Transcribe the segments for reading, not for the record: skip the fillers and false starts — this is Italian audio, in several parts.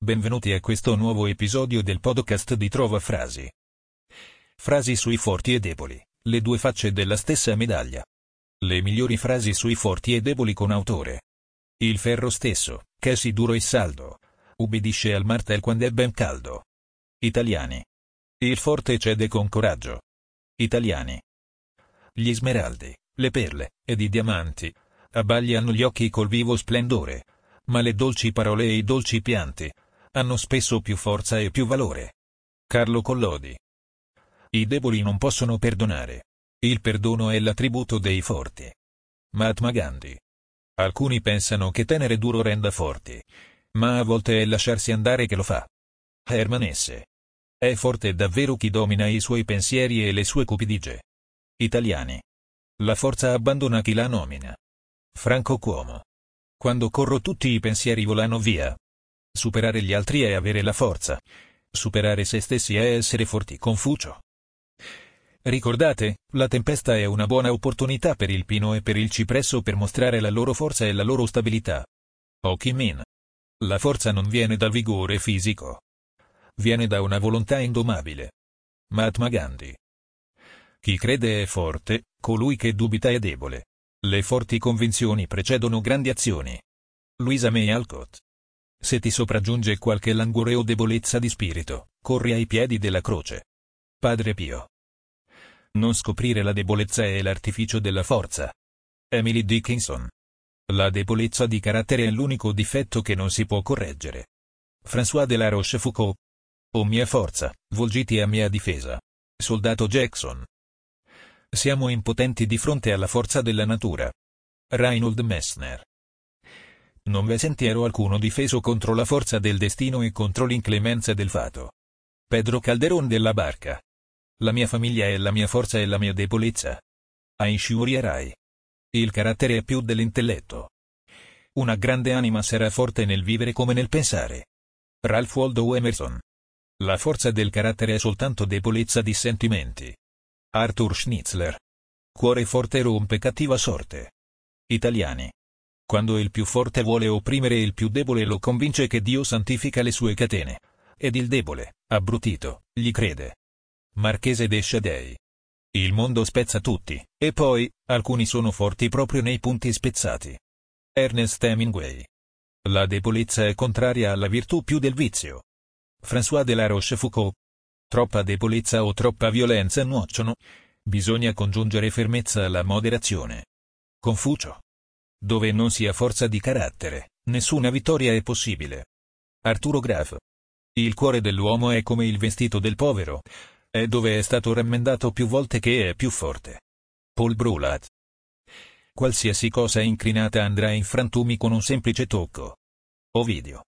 Benvenuti a questo nuovo episodio del podcast di Trova Frasi. Frasi sui forti e deboli, le due facce della stessa medaglia. Le migliori frasi sui forti e deboli con autore. Il ferro stesso, che si duro e saldo, ubbidisce al martello quando è ben caldo. Italiani. Il forte cede con coraggio. Italiani. Gli smeraldi, le perle, ed i diamanti, abbagliano gli occhi col vivo splendore, ma le dolci parole e i dolci pianti hanno spesso più forza e più valore. Carlo Collodi. I deboli non possono perdonare. Il perdono è l'attributo dei forti. Mahatma Gandhi. Alcuni pensano che tenere duro renda forti, ma a volte è lasciarsi andare che lo fa. Hermann Hesse. È forte davvero chi domina i suoi pensieri e le sue cupidigie. Italiani. La forza abbandona chi la nomina. Franco Cuomo. Quando corro tutti i pensieri volano via. Superare gli altri è avere la forza. Superare se stessi è essere forti. Confucio. Ricordate, la tempesta è una buona opportunità per il pino e per il cipresso per mostrare la loro forza e la loro stabilità. Okimin. La forza non viene dal vigore fisico. Viene da una volontà indomabile. Mahatma Gandhi. Chi crede è forte, colui che dubita è debole. Le forti convinzioni precedono grandi azioni. Louisa May Alcott. Se ti sopraggiunge qualche languore o debolezza di spirito, corri ai piedi della croce. Padre Pio. Non scoprire la debolezza è l'artificio della forza. Emily Dickinson. La debolezza di carattere è l'unico difetto che non si può correggere. François de la Rochefoucauld. O mia forza, volgiti a mia difesa. Soldato Jackson. Siamo impotenti di fronte alla forza della natura. Reinhold Messner. Non v'è sentiero alcuno difeso contro la forza del destino e contro l'inclemenza del fato. Pedro Calderon della Barca. La mia famiglia è la mia forza e la mia debolezza. Ainsciurierai. Il carattere è più dell'intelletto. Una grande anima sarà forte nel vivere come nel pensare. Ralph Waldo Emerson. La forza del carattere è soltanto debolezza di sentimenti. Arthur Schnitzler. Cuore forte rompe cattiva sorte. Italiani. Quando il più forte vuole opprimere il più debole lo convince che Dio santifica le sue catene, ed il debole, abbrutito, gli crede. Marchese de Sade. Il mondo spezza tutti, e poi, alcuni sono forti proprio nei punti spezzati. Ernest Hemingway. La debolezza è contraria alla virtù più del vizio. François de la Rochefoucauld. Troppa debolezza o troppa violenza nuociono. Bisogna congiungere fermezza alla moderazione. Confucio. Dove non sia forza di carattere, nessuna vittoria è possibile. Arturo Graf. Il cuore dell'uomo è come il vestito del povero. È dove è stato rammendato più volte che è più forte. Paul Brulat. Qualsiasi cosa incrinata andrà in frantumi con un semplice tocco. Ovidio.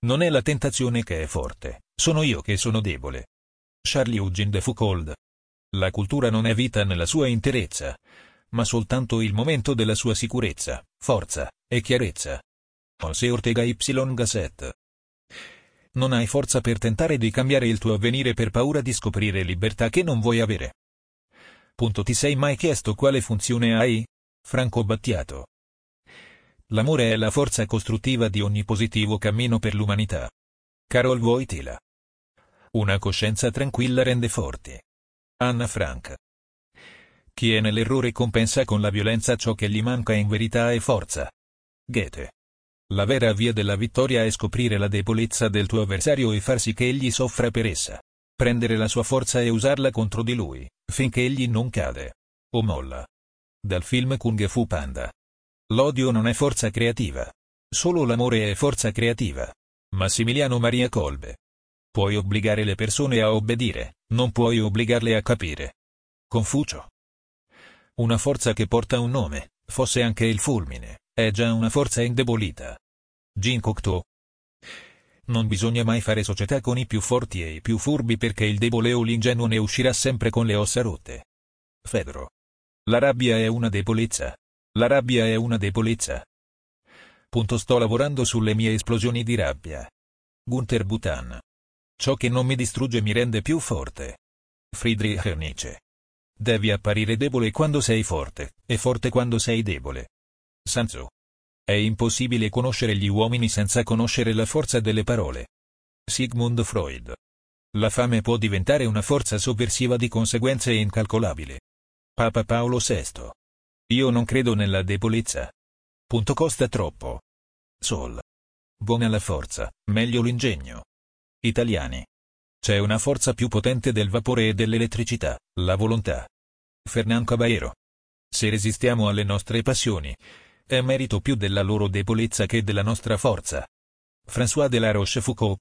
Non è la tentazione che è forte. Sono io che sono debole. Charles Eugène de Foucauld. La cultura non è vita nella sua interezza, ma soltanto il momento della sua sicurezza, forza e chiarezza. José Ortega Y Gasset. Non hai forza per tentare di cambiare il tuo avvenire per paura di scoprire libertà che non vuoi avere. Ti sei mai chiesto quale funzione hai? Franco Battiato. L'amore è la forza costruttiva di ogni positivo cammino per l'umanità. Carol Wojtyla. Una coscienza tranquilla rende forti. Anna Frank. Chi è nell'errore compensa con la violenza ciò che gli manca in verità e forza. Goethe. La vera via della vittoria è scoprire la debolezza del tuo avversario e far sì che egli soffra per essa. Prendere la sua forza e usarla contro di lui, finché egli non cade. O molla. Dal film Kung Fu Panda. L'odio non è forza creativa. Solo l'amore è forza creativa. Massimiliano Maria Kolbe. Puoi obbligare le persone a obbedire, non puoi obbligarle a capire. Confucio. Una forza che porta un nome, fosse anche il fulmine, è già una forza indebolita. Jin Kuk To. Non bisogna mai fare società con i più forti e i più furbi perché il debole o l'ingenuo ne uscirà sempre con le ossa rotte. Fedro. La rabbia è una debolezza. La rabbia è una debolezza. Sto lavorando sulle mie esplosioni di rabbia. Gunter Butan. Ciò che non mi distrugge mi rende più forte. Friedrich Nietzsche. Devi apparire debole quando sei forte, e forte quando sei debole. Sanzo. È impossibile conoscere gli uomini senza conoscere la forza delle parole. Sigmund Freud. La fame può diventare una forza sovversiva di conseguenze incalcolabili. Papa Paolo VI. Io non credo nella debolezza. Punto costa troppo. Sol. Buona la forza, meglio l'ingegno. Italiani. C'è una forza più potente del vapore e dell'elettricità, la volontà. Fernán Caballero. Se resistiamo alle nostre passioni, è merito più della loro debolezza che della nostra forza. François de la Rochefoucauld.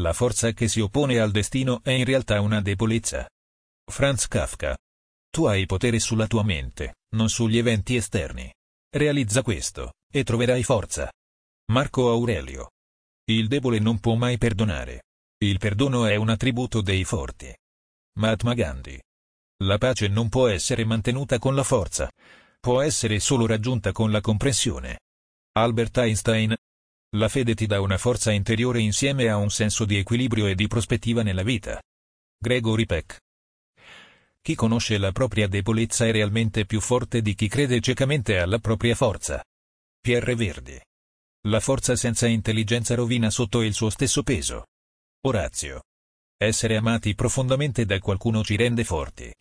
La forza che si oppone al destino è in realtà una debolezza. Franz Kafka. Tu hai potere sulla tua mente, non sugli eventi esterni. Realizza questo, e troverai forza. Marco Aurelio. Il debole non può mai perdonare. Il perdono è un attributo dei forti. Mahatma Gandhi. La pace non può essere mantenuta con la forza. Può essere solo raggiunta con la comprensione. Albert Einstein. La fede ti dà una forza interiore insieme a un senso di equilibrio e di prospettiva nella vita. Gregory Peck. Chi conosce la propria debolezza è realmente più forte di chi crede ciecamente alla propria forza. Pierre Verdi. La forza senza intelligenza rovina sotto il suo stesso peso. Orazio. Essere amati profondamente da qualcuno ci rende forti.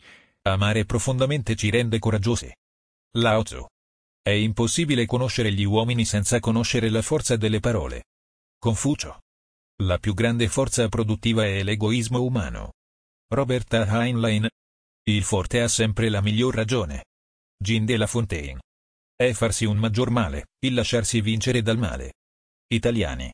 Amare profondamente ci rende coraggiosi. Lao Tzu. È impossibile conoscere gli uomini senza conoscere la forza delle parole. Confucio. La più grande forza produttiva è l'egoismo umano. Robert Heinlein. Il forte ha sempre la miglior ragione. Jean de La Fontaine. È farsi un maggior male, il lasciarsi vincere dal male. Italiani.